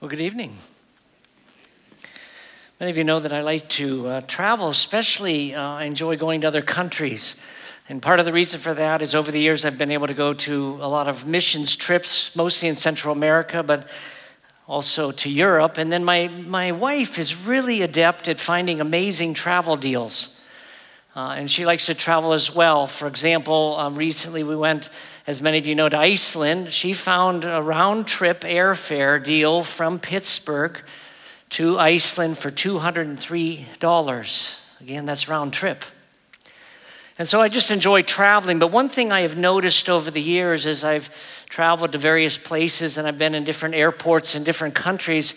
Well, good evening. Many of you know that I like to travel, especially I enjoy going to other countries. And part of the reason for that is over the years I've been able to go to a lot of missions trips, mostly in Central America, but also to Europe. And then my wife is really adept at finding amazing travel deals. And she likes to travel as well. For example, recently we went, as many of you know, to Iceland. She found a round-trip airfare deal from Pittsburgh to Iceland for $203. Again, that's round-trip. And so I just enjoy traveling. But one thing I have noticed over the years as I've traveled to various places and I've been in different airports in different countries,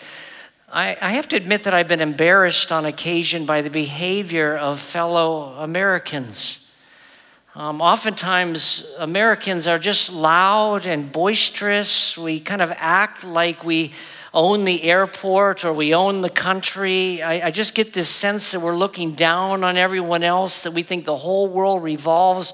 I have to admit that I've been embarrassed on occasion by the behavior of fellow Americans. Oftentimes, Americans are just loud and boisterous. We kind of act like we own the airport or we own the country. I just get this sense that we're looking down on everyone else, that we think the whole world revolves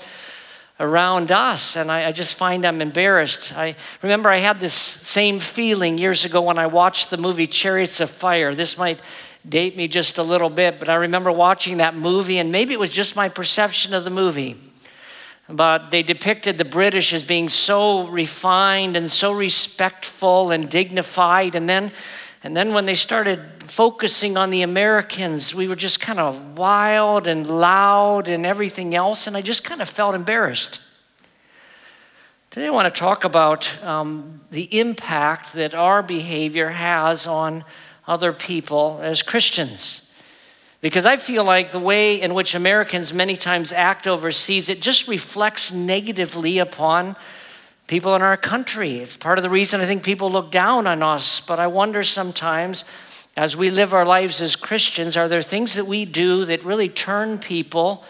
around us, and I just find I'm embarrassed. I remember I had this same feeling years ago when I watched the movie Chariots of Fire. This might date me just a little bit, but I remember watching that movie, and maybe it was just my perception of the movie, but they depicted the British as being so refined and so respectful and dignified, and then when they started focusing on the Americans, we were just kind of wild and loud and everything else, and I just kind of felt embarrassed. Today I want to talk about the impact that our behavior has on other people as Christians. Because I feel like the way in which Americans many times act overseas, it just reflects negatively upon people in our country. It's part of the reason I think people look down on us, but I wonder sometimes, as we live our lives as Christians, are there things that we do that really turn people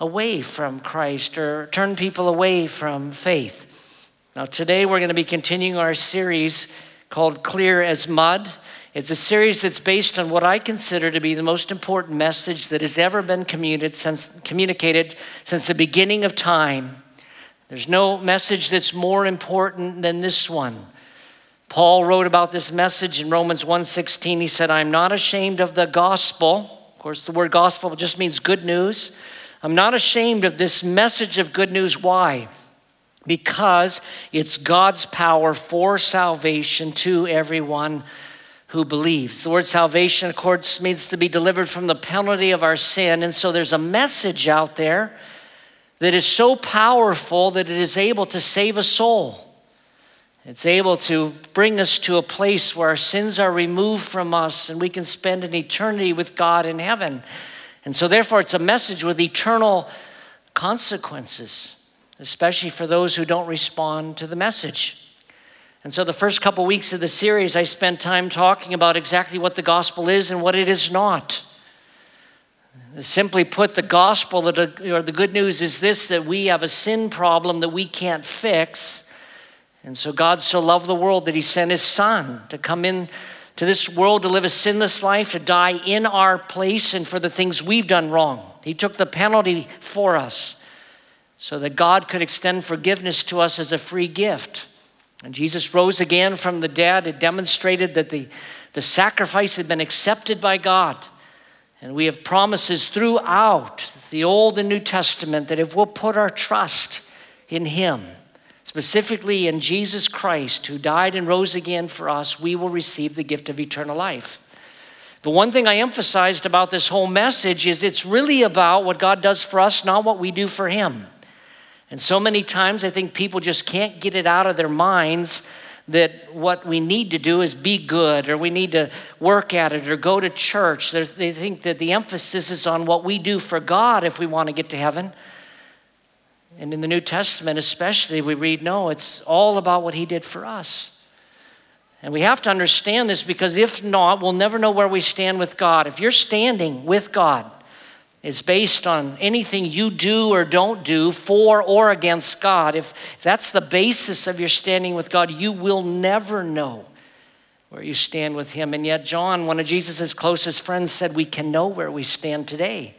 away from Christ or turn people away from faith? Now, today we're going to be continuing our series called Clear as Mud. It's a series that's based on what I consider to be the most important message that has ever been communicated since the beginning of time. There's no message that's more important than this one. Paul wrote about this message in Romans 1:16. He said, I'm not ashamed of the gospel. Of course, the word gospel just means good news. I'm not ashamed of this message of good news. Why? Because it's God's power for salvation to everyone who believes. The word salvation, of course, means to be delivered from the penalty of our sin. And so there's a message out there that is so powerful that it is able to save a soul. It's able to bring us to a place where our sins are removed from us and we can spend an eternity with God in heaven. And so therefore, it's a message with eternal consequences, especially for those who don't respond to the message. And so the first couple weeks of the series, I spent time talking about exactly what the gospel is and what it is not. Simply put, the gospel, or the good news is this, that we have a sin problem that we can't fix. And so God so loved the world that he sent his son to come in to this world to live a sinless life, to die in our place and for the things we've done wrong. He took the penalty for us so that God could extend forgiveness to us as a free gift. And Jesus rose again from the dead. It demonstrated that the sacrifice had been accepted by God. And we have promises throughout the Old and New Testament that if we'll put our trust in him, specifically in Jesus Christ, who died and rose again for us, we will receive the gift of eternal life. The one thing I emphasized about this whole message is it's really about what God does for us, not what we do for him. And so many times I think people just can't get it out of their minds that what we need to do is be good, or we need to work at it, or go to church. They think that the emphasis is on what we do for God if we want to get to heaven. And in the New Testament especially, we read, no, it's all about what he did for us. And we have to understand this, because if not, we'll never know where we stand with God. If you're standing with God, it's based on anything you do or don't do for or against God. If that's the basis of your standing with God, you will never know where you stand with him. And yet John, one of Jesus' closest friends, said we can know where we stand today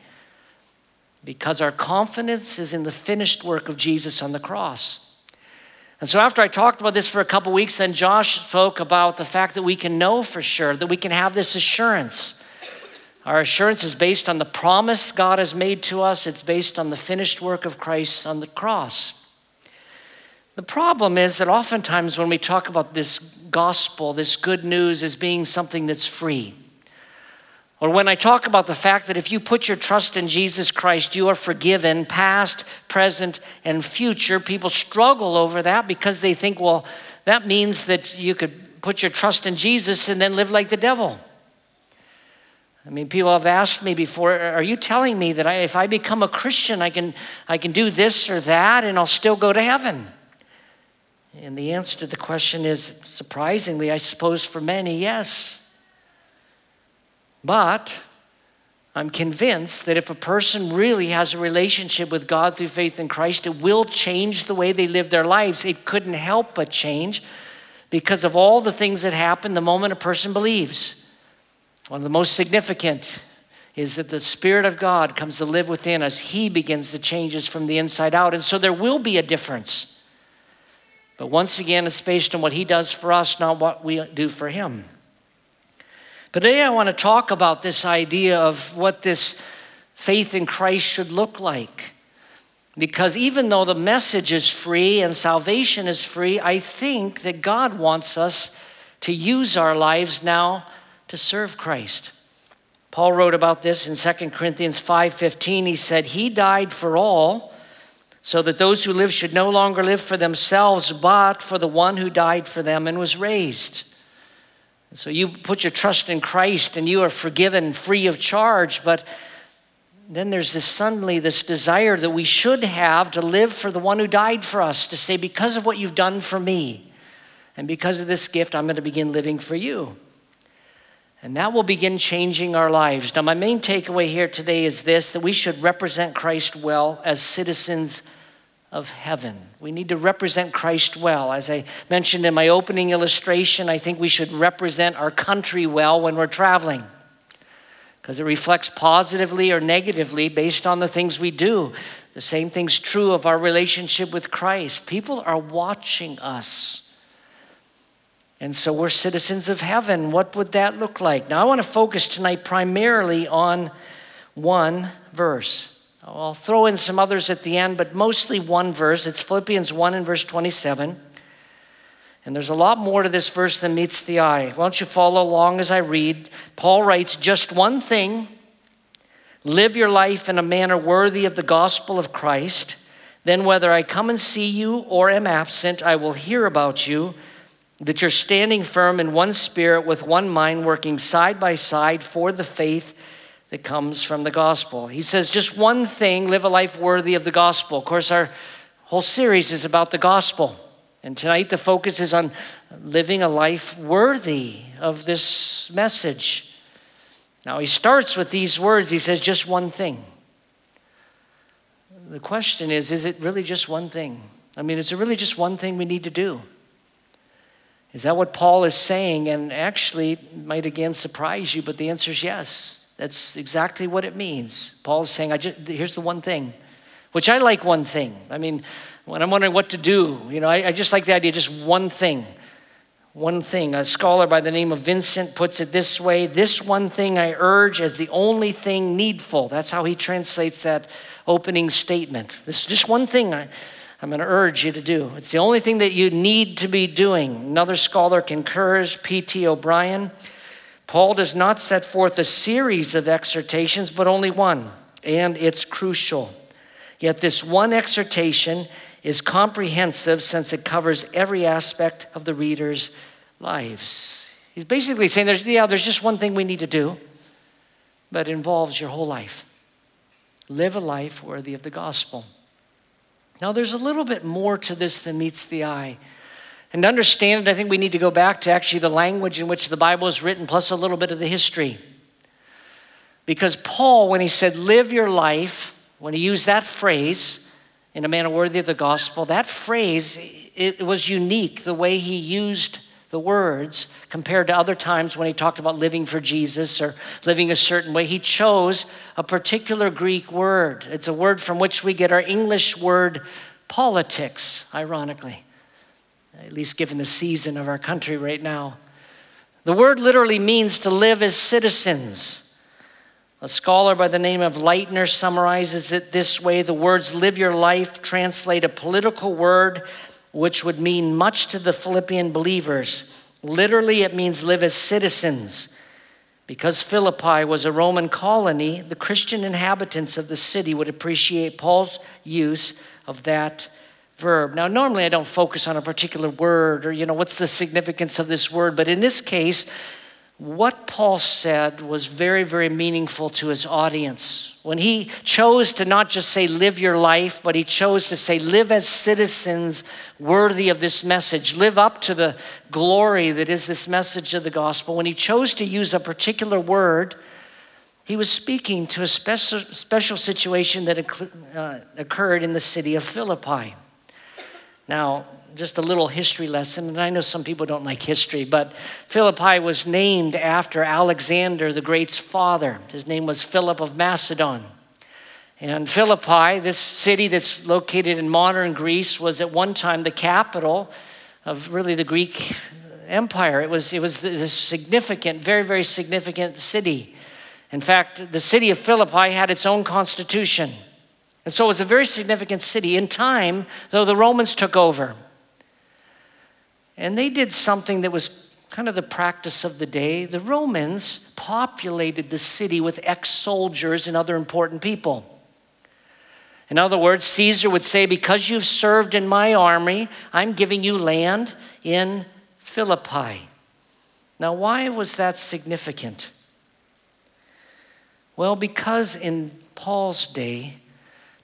because our confidence is in the finished work of Jesus on the cross. And so after I talked about this for a couple weeks, then Josh spoke about the fact that we can know for sure, that we can have this assurance. Our assurance is based on the promise God has made to us. It's based on the finished work of Christ on the cross. The problem is that oftentimes when we talk about this gospel, this good news as being something that's free, or when I talk about the fact that if you put your trust in Jesus Christ, you are forgiven, past, present, and future, people struggle over that because they think, well, that means that you could put your trust in Jesus and then live like the devil. I mean, people have asked me before, are you telling me that if I become a Christian, I can do this or that and I'll still go to heaven? And the answer to the question is, surprisingly, I suppose for many, yes. But I'm convinced that if a person really has a relationship with God through faith in Christ, it will change the way they live their lives. It couldn't help but change because of all the things that happen the moment a person believes. One of the most significant is that the Spirit of God comes to live within us. He begins to change us from the inside out. And so there will be a difference. But once again, it's based on what He does for us, not what we do for Him. But today I want to talk about this idea of what this faith in Christ should look like. Because even though the message is free and salvation is free, I think that God wants us to use our lives now to serve Christ. Paul wrote about this in 2 Corinthians 5:15. He said, He died for all, so that those who live should no longer live for themselves, but for the one who died for them and was raised. So you put your trust in Christ and you are forgiven free of charge, but then there's this desire that we should have to live for the one who died for us, to say, because of what you've done for me and because of this gift, I'm going to begin living for you. And that will begin changing our lives. Now, my main takeaway here today is this, that we should represent Christ well as citizens of heaven. We need to represent Christ well. As I mentioned in my opening illustration, I think we should represent our country well when we're traveling, because it reflects positively or negatively based on the things we do. The same thing's true of our relationship with Christ. People are watching us. And so we're citizens of heaven. What would that look like? Now, I want to focus tonight primarily on one verse. I'll throw in some others at the end, but mostly one verse. It's Philippians 1 and verse 27. And there's a lot more to this verse than meets the eye. Why don't you follow along as I read? Paul writes, just one thing, live your life in a manner worthy of the gospel of Christ. Then whether I come and see you or am absent, I will hear about you, that you're standing firm in one spirit with one mind, working side by side for the faith that comes from the gospel. He says, just one thing, live a life worthy of the gospel. Of course, our whole series is about the gospel. And tonight, the focus is on living a life worthy of this message. Now, he starts with these words. He says, just one thing. The question is it really just one thing? I mean, is it really just one thing we need to do? Is that what Paul is saying? And actually, it might again surprise you, but the answer is yes. That's exactly what it means. Paul is saying, here's the one thing, which I like one thing. I mean, when I'm wondering what to do, I just like the idea, just one thing. One thing. A scholar by the name of Vincent puts it this way, this one thing I urge as the only thing needful. That's how he translates that opening statement. This is just one thing I'm going to urge you to do. It's the only thing that you need to be doing. Another scholar concurs, P.T. O'Brien. Paul does not set forth a series of exhortations, but only one, and it's crucial. Yet this one exhortation is comprehensive since it covers every aspect of the reader's lives. He's basically saying, there's just one thing we need to do, but it involves your whole life. Live a life worthy of the gospel. Now, there's a little bit more to this than meets the eye. And to understand it, I think we need to go back to actually the language in which the Bible is written, plus a little bit of the history. Because Paul, when he said, live your life, when he used that phrase, in a manner worthy of the gospel, that phrase, it was unique, the way he used the words compared to other times when he talked about living for Jesus or living a certain way. He chose a particular Greek word. It's a word from which we get our English word politics, ironically. at least given the season of our country right now. The word literally means to live as citizens. A scholar by the name of Leitner summarizes it this way. The words live your life translate a political word which would mean much to the Philippian believers. Literally, it means live as citizens. Because Philippi was a Roman colony, the Christian inhabitants of the city would appreciate Paul's use of that verb. Now, normally I don't focus on a particular word or, what's the significance of this word, but in this case, what Paul said was very, very meaningful to his audience. When he chose to not just say, live your life, but he chose to say, live as citizens worthy of this message. Live up to the glory that is this message of the gospel. When he chose to use a particular word, he was speaking to a special situation that occurred in the city of Philippi. Now, just a little history lesson, and I know some people don't like history, but Philippi was named after Alexander the Great's father. His name was Philip of Macedon. And Philippi, this city that's located in modern Greece, was at one time the capital of really the Greek Empire. It was this significant, very, very significant city. In fact, the city of Philippi had its own constitution. And so it was a very significant city. In time, though, the Romans took over. And they did something that was kind of the practice of the day. The Romans populated the city with ex-soldiers and other important people. In other words, Caesar would say, because you've served in my army, I'm giving you land in Philippi. Now, why was that significant? Well, because in Paul's day,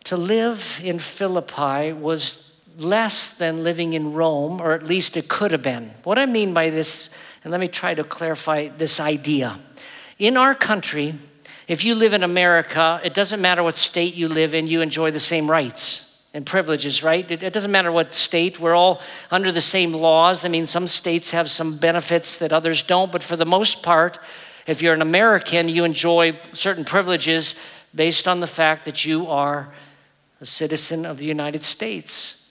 to live in Philippi was less than living in Rome, or at least it could have been. What I mean by this, and let me try to clarify this idea. In our country, if you live in America, it doesn't matter what state you live in, you enjoy the same rights and privileges, right? It doesn't matter what state, we're all under the same laws. I mean, some states have some benefits that others don't, but for the most part, if you're an American, you enjoy certain privileges based on the fact that you are a citizen of the United States.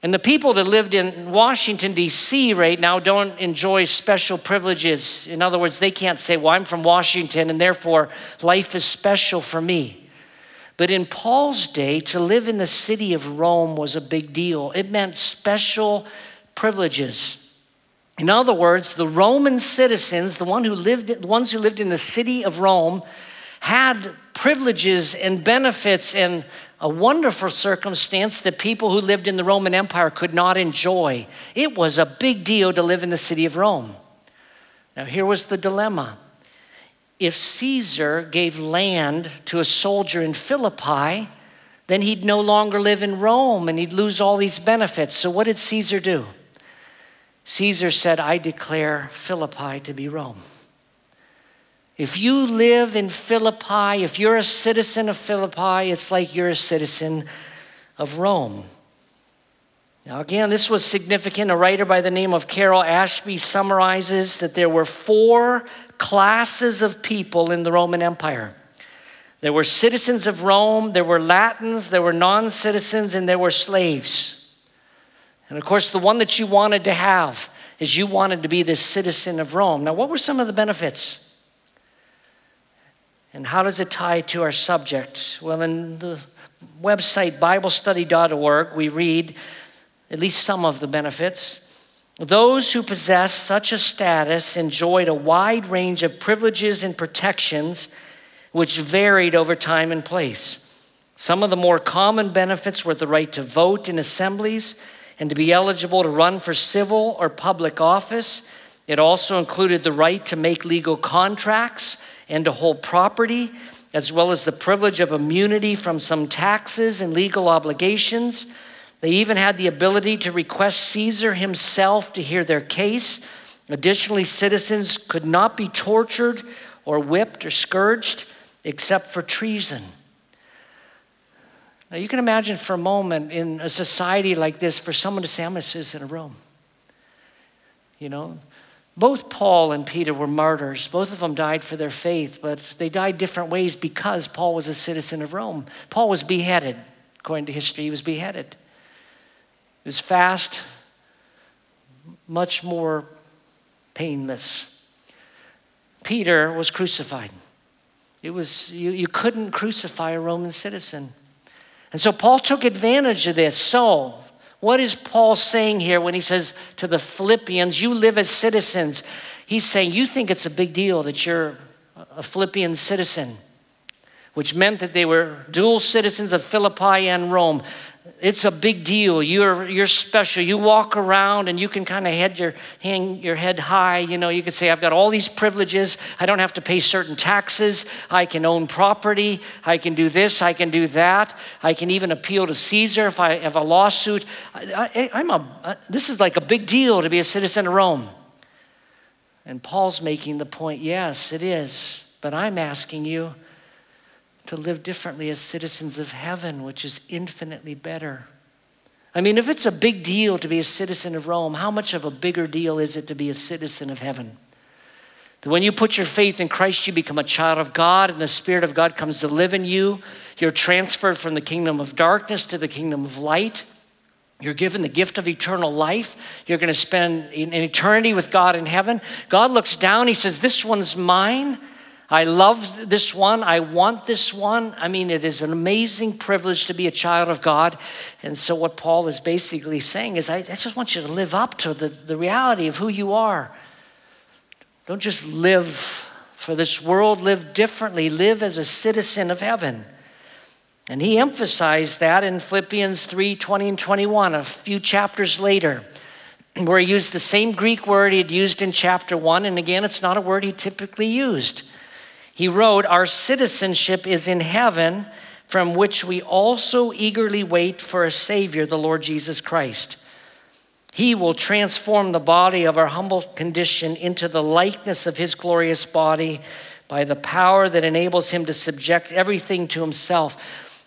And the people that lived in Washington, D.C. right now don't enjoy special privileges. In other words, they can't say, well, I'm from Washington, and therefore life is special for me. But in Paul's day, to live in the city of Rome was a big deal. It meant special privileges. In other words, the Roman citizens, the ones who lived in the city of Rome, had privileges and benefits and a wonderful circumstance that people who lived in the Roman Empire could not enjoy. It was a big deal to live in the city of Rome. Now, here was the dilemma. If Caesar gave land to a soldier in Philippi, then he'd no longer live in Rome and he'd lose all these benefits. So what did Caesar do? Caesar said, I declare Philippi to be Rome. If you live in Philippi, if you're a citizen of Philippi, it's like you're a citizen of Rome. Now again, this was significant. A writer by the name of Carol Ashby summarizes that there were four classes of people in the Roman Empire. There were citizens of Rome, there were Latins, there were non-citizens, and there were slaves. And of course, the one that you wanted to have is you wanted to be the citizen of Rome. Now, what were some of the benefits? And how does it tie to our subject? Well, in the website BibleStudy.org, we read at least some of the benefits. Those who possess such a status enjoyed a wide range of privileges and protections, which varied over time and place. Some of the more common benefits were the right to vote in assemblies and to be eligible to run for civil or public office. It also included the right to make legal contracts and to hold property, as well as the privilege of immunity from some taxes and legal obligations. They even had the ability to request Caesar himself to hear their case. Additionally, citizens could not be tortured or whipped or scourged except for treason. Now, you can imagine for a moment in a society like this, for someone to say, I'm a citizen of Rome. Both Paul and Peter were martyrs. Both of them died for their faith, but they died different ways because Paul was a citizen of Rome. Paul was beheaded. According to history, he was beheaded. He was fast, much more painless. Peter was crucified. It was you couldn't crucify a Roman citizen. And so Paul took advantage of this. So what is Paul saying here when he says to the Philippians, you live as citizens? He's saying, you think it's a big deal that you're a Philippian citizen, which meant that they were dual citizens of Philippi and Rome. It's a big deal. You're special. You walk around and you can kind of hang your head high. You know, you can say, I've got all these privileges. I don't have to pay certain taxes. I can own property. I can do this. I can do that. I can even appeal to Caesar if I have a lawsuit. This is like a big deal to be a citizen of Rome. And Paul's making the point, yes, it is. But I'm asking you to live differently as citizens of heaven, which is infinitely better. I mean, if it's a big deal to be a citizen of Rome, how much of a bigger deal is it to be a citizen of heaven? That when you put your faith in Christ, you become a child of God, and the Spirit of God comes to live in you. You're transferred from the kingdom of darkness to the kingdom of light. You're given the gift of eternal life. You're going to spend an eternity with God in heaven. God looks down. He says, this one's mine. I love this one. I want this one. I mean, it is an amazing privilege to be a child of God. And so what Paul is basically saying is, I just want you to live up to the reality of who you are. Don't just live for this world. Live differently. Live as a citizen of heaven. And he emphasized that in Philippians 3:20 and 21, a few chapters later, where he used the same Greek word he had used in chapter 1. And again, it's not a word he typically used. He wrote, our citizenship is in heaven, from which we also eagerly wait for a Savior, the Lord Jesus Christ. He will transform the body of our humble condition into the likeness of his glorious body by the power that enables him to subject everything to himself.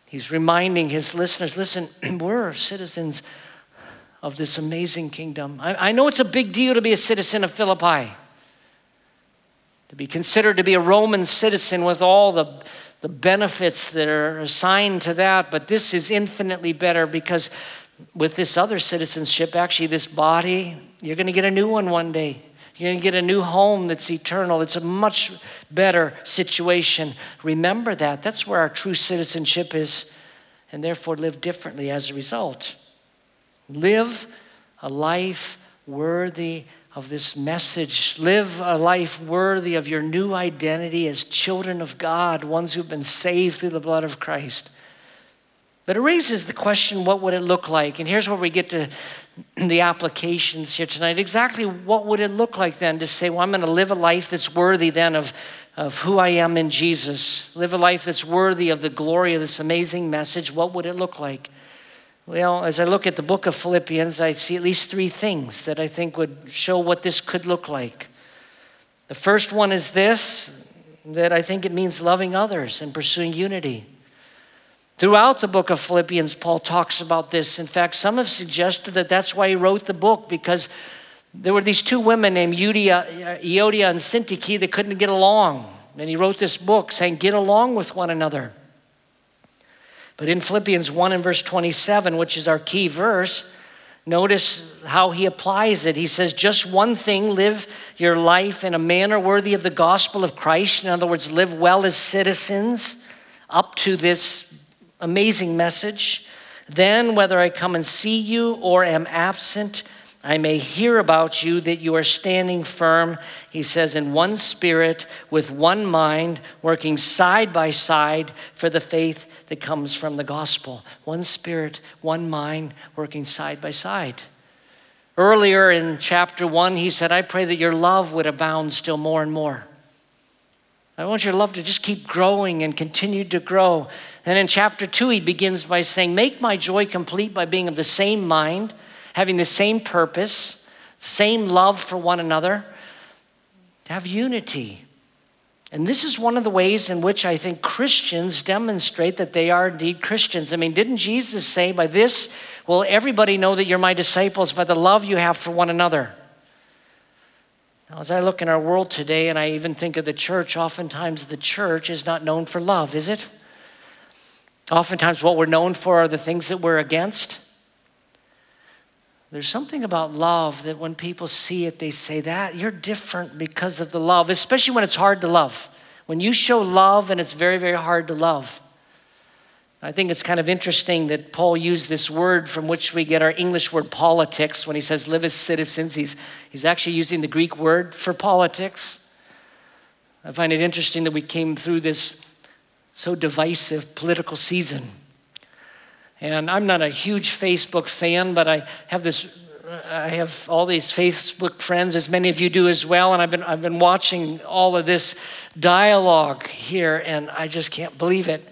He's reminding his listeners, listen, we're citizens of this amazing kingdom. I know it's a big deal to be a citizen of Philippi, to be considered to be a Roman citizen with all the benefits that are assigned to that. But this is infinitely better, because with this other citizenship, actually this body, you're going to get a new one day. You're going to get a new home that's eternal. It's a much better situation. Remember that. That's where our true citizenship is, and therefore live differently as a result. Live a life worthy of this message. Live a life worthy of your new identity as children of God, ones who've been saved through the blood of Christ. But it raises the question, what would it look like? And here's where we get to the applications here tonight. Exactly what would it look like then to say, well, I'm going to live a life that's worthy then of who I am in Jesus. Live a life that's worthy of the glory of this amazing message. What would it look like? Well, as I look at the book of Philippians, I see at least three things that I think would show what this could look like. The first one is this, that I think it means loving others and pursuing unity. Throughout the book of Philippians, Paul talks about this. In fact, some have suggested that that's why he wrote the book, because there were these two women named Euodia and Syntyche that couldn't get along. And he wrote this book saying, get along with one another. But in Philippians 1 and verse 27, which is our key verse, notice how he applies it. He says, just one thing, live your life in a manner worthy of the gospel of Christ. In other words, live well as citizens up to this amazing message. Then, whether I come and see you or am absent, I may hear about you, that you are standing firm, he says, in one spirit, with one mind, working side by side for the faith that comes from the gospel. One spirit, one mind, working side by side. Earlier in chapter 1, he said, I pray that your love would abound still more and more. I want your love to just keep growing and continue to grow. And in chapter 2, he begins by saying, make my joy complete by being of the same mind, having the same purpose, same love for one another, to have unity. And this is one of the ways in which I think Christians demonstrate that they are indeed Christians. I mean, didn't Jesus say, by this will everybody know that you're my disciples, by the love you have for one another? Now, as I look in our world today, and I even think of the church, oftentimes the church is not known for love, is it? Oftentimes what we're known for are the things that we're against. There's something about love that when people see it, they say that you're different because of the love, especially when it's hard to love. When you show love and it's very, very hard to love. I think it's kind of interesting that Paul used this word from which we get our English word politics. When he says live as citizens, he's actually using the Greek word for politics. I find it interesting that we came through this so divisive political season. And I'm not a huge Facebook fan, but I have all these Facebook friends, as many of you do as well, and I've been watching all of this dialogue here, and I just can't believe it.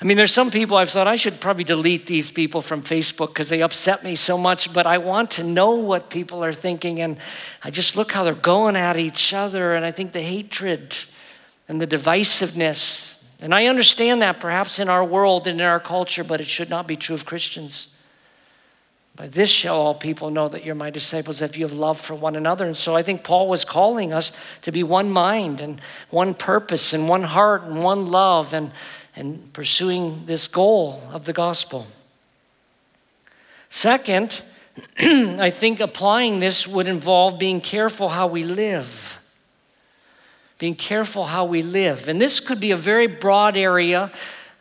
I mean, there's some people I've thought I should probably delete these people from Facebook because they upset me so much, but I want to know what people are thinking, and I just look how they're going at each other, and I think the hatred and the divisiveness. And I understand that perhaps in our world and in our culture, but it should not be true of Christians. By this shall all people know that you're my disciples, if you have love for one another. And so I think Paul was calling us to be one mind and one purpose and one heart and one love and pursuing this goal of the gospel. Second, I think applying this would involve being careful how we live. Being careful how we live. And this could be a very broad area.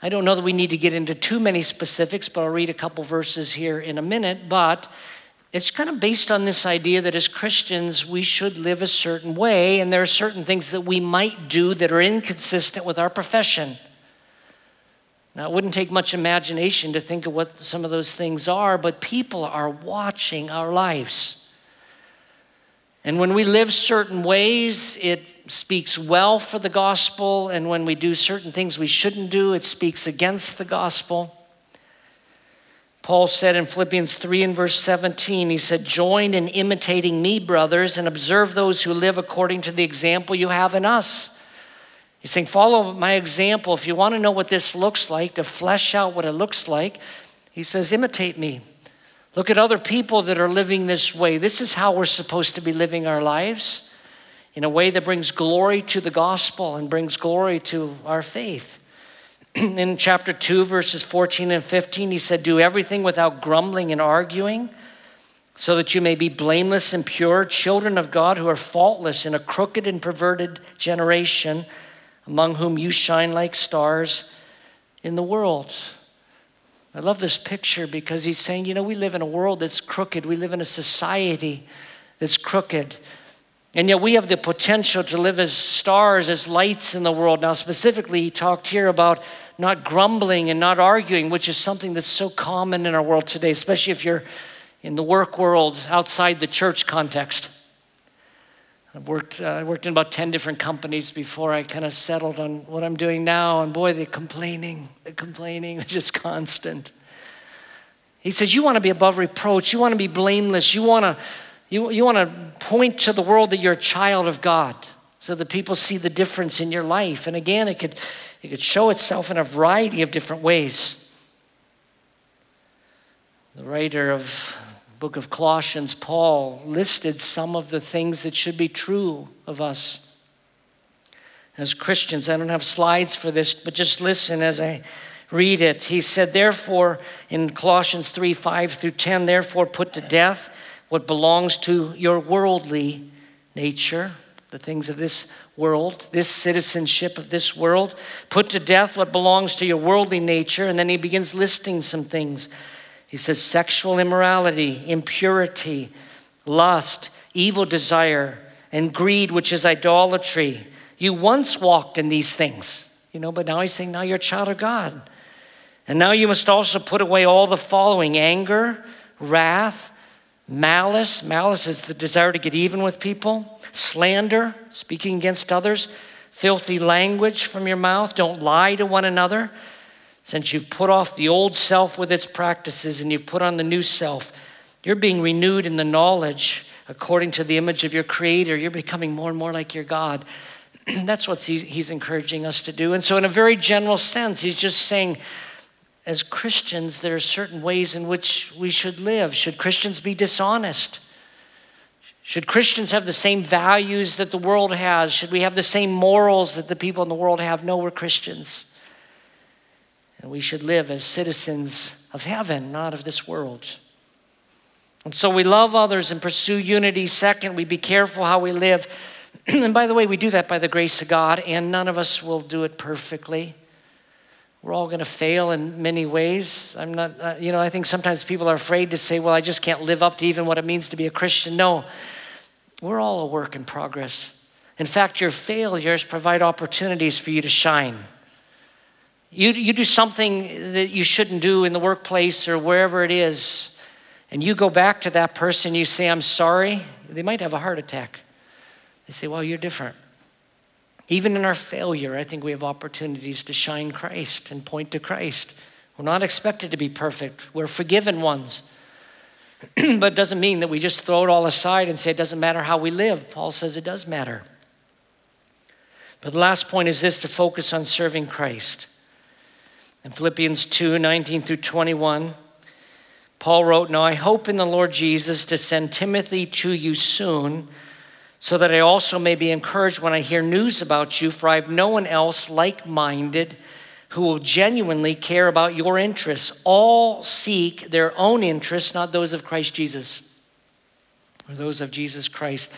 I don't know that we need to get into too many specifics, but I'll read a couple verses here in a minute. But it's kind of based on this idea that as Christians, we should live a certain way, and there are certain things that we might do that are inconsistent with our profession. Now, it wouldn't take much imagination to think of what some of those things are, but people are watching our lives. And when we live certain ways, it speaks well for the gospel, and when we do certain things we shouldn't do, it speaks against the gospel. Paul said in Philippians 3 and verse 17, he said, "Join in imitating me, brothers, and observe those who live according to the example you have in us." He's saying, follow my example. If you want to know what this looks like, to flesh out what it looks like, he says, imitate me. Look at other people that are living this way. This is how we're supposed to be living our lives, in a way that brings glory to the gospel and brings glory to our faith. In chapter 2, verses 14 and 15, he said, "Do everything without grumbling and arguing, so that you may be blameless and pure, children of God who are faultless in a crooked and perverted generation, among whom you shine like stars in the world." I love this picture because he's saying, you know, we live in a world that's crooked. We live in a society that's crooked. And yet we have the potential to live as stars, as lights in the world. Now, specifically, he talked here about not grumbling and not arguing, which is something that's so common in our world today, especially if you're in the work world outside the church context. I worked in about 10 different companies before I kind of settled on what I'm doing now. And boy, the complaining is just constant. He says, you want to be above reproach. You want to be blameless. You want to point to the world that you're a child of God, so that people see the difference in your life. And again, it could show itself in a variety of different ways. The writer of Book of Colossians, Paul, listed some of the things that should be true of us as Christians. I don't have slides for this, but just listen as I read it. He said, therefore, in Colossians 3, 5 through 10, therefore put to death what belongs to your worldly nature, the things of this world, this citizenship of this world. Put to death what belongs to your worldly nature. And then he begins listing some things. He says, sexual immorality, impurity, lust, evil desire, and greed, which is idolatry. You once walked in these things, you know, but now he's saying, now you're a child of God. And now you must also put away all the following: anger, wrath, malice. Malice is the desire to get even with people. Slander, speaking against others. Filthy language from your mouth. Don't lie to one another, since you've put off the old self with its practices and you've put on the new self. You're being renewed in the knowledge according to the image of your Creator. You're becoming more and more like your God. That's what he's encouraging us to do. And so in a very general sense, he's just saying, as Christians, there are certain ways in which we should live. Should Christians be dishonest? Should Christians have the same values that the world has? Should we have the same morals that the people in the world have? No, we're Christians. And we should live as citizens of heaven, not of this world. And so we love others and pursue unity. Second, we be careful how we live. And by the way, we do that by the grace of God, and none of us will do it perfectly. We're all going to fail in many ways. I'm not, I think sometimes people are afraid to say, well, I just can't live up to even what it means to be a Christian. No, we're all a work in progress. In fact, your failures provide opportunities for you to shine. You do something that you shouldn't do in the workplace or wherever it is, and you go back to that person, you say, I'm sorry. They might have a heart attack. They say, well, you're different. Even in our failure, I think we have opportunities to shine Christ and point to Christ. We're not expected to be perfect. We're forgiven ones. But it doesn't mean that we just throw it all aside and say it doesn't matter how we live. Paul says it does matter. But the last point is this, to focus on serving Christ. In Philippians 2:19 through 21, Paul wrote, Now I hope in the Lord Jesus to send Timothy to you soon, so that I also may be encouraged when I hear news about you, for I have no one else like-minded who will genuinely care about your interests. All seek their own interests, not those of Christ Jesus, or those of Jesus Christ.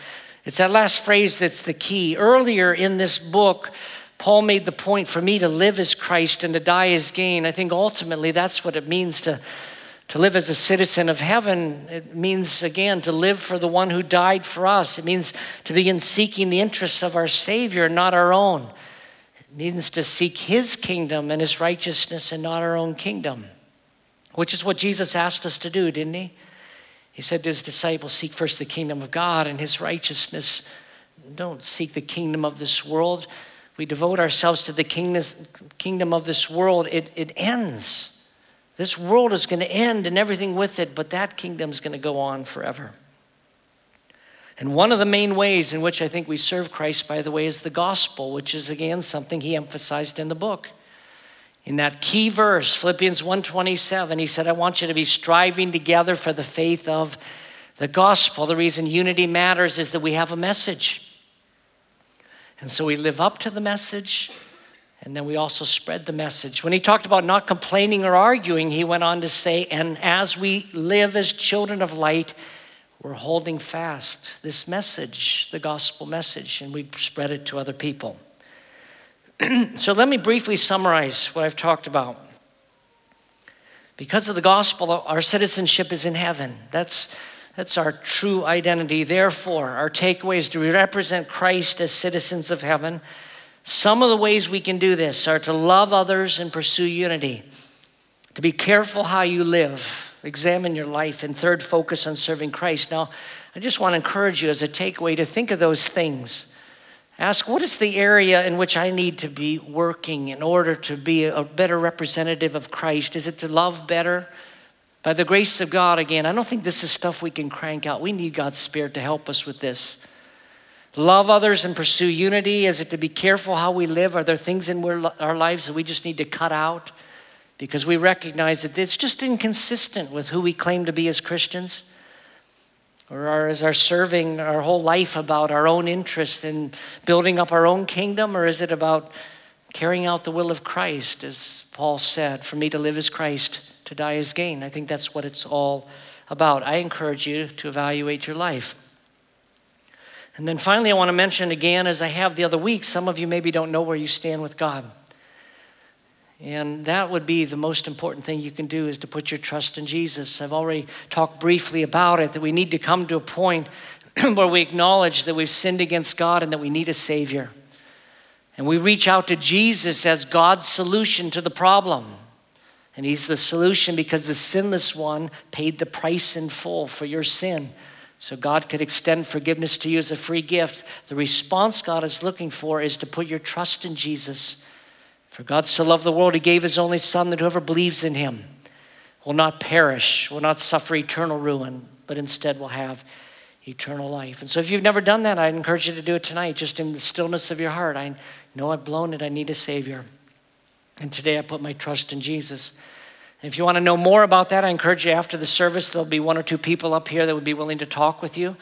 It's that last phrase that's the key. Earlier in this book, Paul made the point for me to live as Christ and to die as gain. I think ultimately that's what it means to live as a citizen of heaven. It means, again, to live for the one who died for us. It means to begin seeking the interests of our Savior, not our own. It means to seek his kingdom and his righteousness and not our own kingdom, which is what Jesus asked us to do, didn't he? He said to his disciples, seek first the kingdom of God and his righteousness. Don't seek the kingdom of this world. We devote ourselves to the kingdom of this world. It ends. This world is going to end and everything with it, but that kingdom's going to go on forever. And one of the main ways in which I think we serve Christ, by the way, is the gospel, which is, again, something he emphasized in the book. In that key verse, Philippians 1:27, he said, I want you to be striving together for the faith of the gospel. The reason unity matters is that we have a message. And so we live up to the message, and then we also spread the message. When he talked about not complaining or arguing, he went on to say, and as we live as children of light, we're holding fast this message, the gospel message, and we spread it to other people. So let me briefly summarize what I've talked about. Because of the gospel, our citizenship is in heaven. That's our true identity. Therefore, our takeaway is to represent Christ as citizens of heaven. Some of the ways we can do this are to love others and pursue unity, to be careful how you live, examine your life, and third, focus on serving Christ. Now, I just want to encourage you as a takeaway to think of those things. Ask, what is the area in which I need to be working in order to be a better representative of Christ? Is it to love better? By the grace of God, again, I don't think this is stuff we can crank out. We need God's Spirit to help us with this. Love others and pursue unity. Is it to be careful how we live? Are there things in our lives that we just need to cut out because we recognize that it's just inconsistent with who we claim to be as Christians? Or is our serving our whole life about our own interest in building up our own kingdom? Or is it about carrying out the will of Christ, as Paul said, for me to live as Christ, to die as gain? I think that's what it's all about. I encourage you to evaluate your life. And then finally, I want to mention again, as I have the other week, some of you maybe don't know where you stand with God. And that would be the most important thing you can do, is to put your trust in Jesus. I've already talked briefly about it, that we need to come to a point where we acknowledge that we've sinned against God and that we need a Savior. And we reach out to Jesus as God's solution to the problem. And he's the solution because the sinless one paid the price in full for your sin. So God could extend forgiveness to you as a free gift. The response God is looking for is to put your trust in Jesus. For God so loved the world, he gave his only son, that whoever believes in him will not perish, will not suffer eternal ruin, but instead will have eternal life. And so if you've never done that, I encourage you to do it tonight, just in the stillness of your heart. I know I've blown it. I need a Savior. And today I put my trust in Jesus. And if you want to know more about that, I encourage you after the service, there'll be one or two people up here that would be willing to talk with you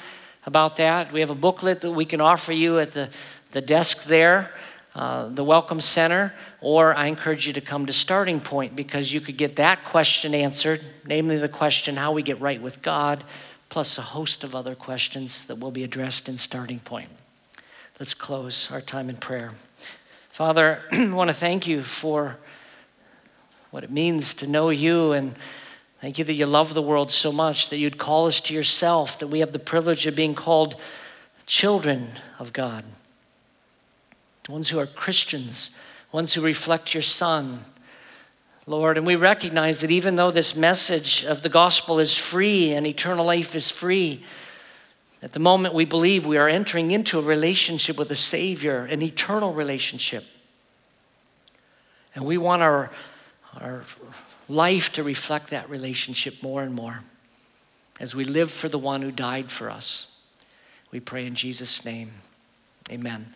about that. We have a booklet that we can offer you at the desk there, the Welcome Center, or I encourage you to come to Starting Point, because you could get that question answered, namely the question how we get right with God plus a host of other questions that will be addressed in Starting Point. Let's close our time in prayer. Father, I want to thank you for what it means to know you, and thank you that you love the world so much that you'd call us to yourself, that we have the privilege of being called children of God, ones who are Christians, ones who reflect your Son, Lord. And we recognize that even though this message of the gospel is free and eternal life is free, at the moment we believe we are entering into a relationship with the Savior, an eternal relationship. And we want our life to reflect that relationship more and more as we live for the one who died for us. We pray in Jesus' name, amen.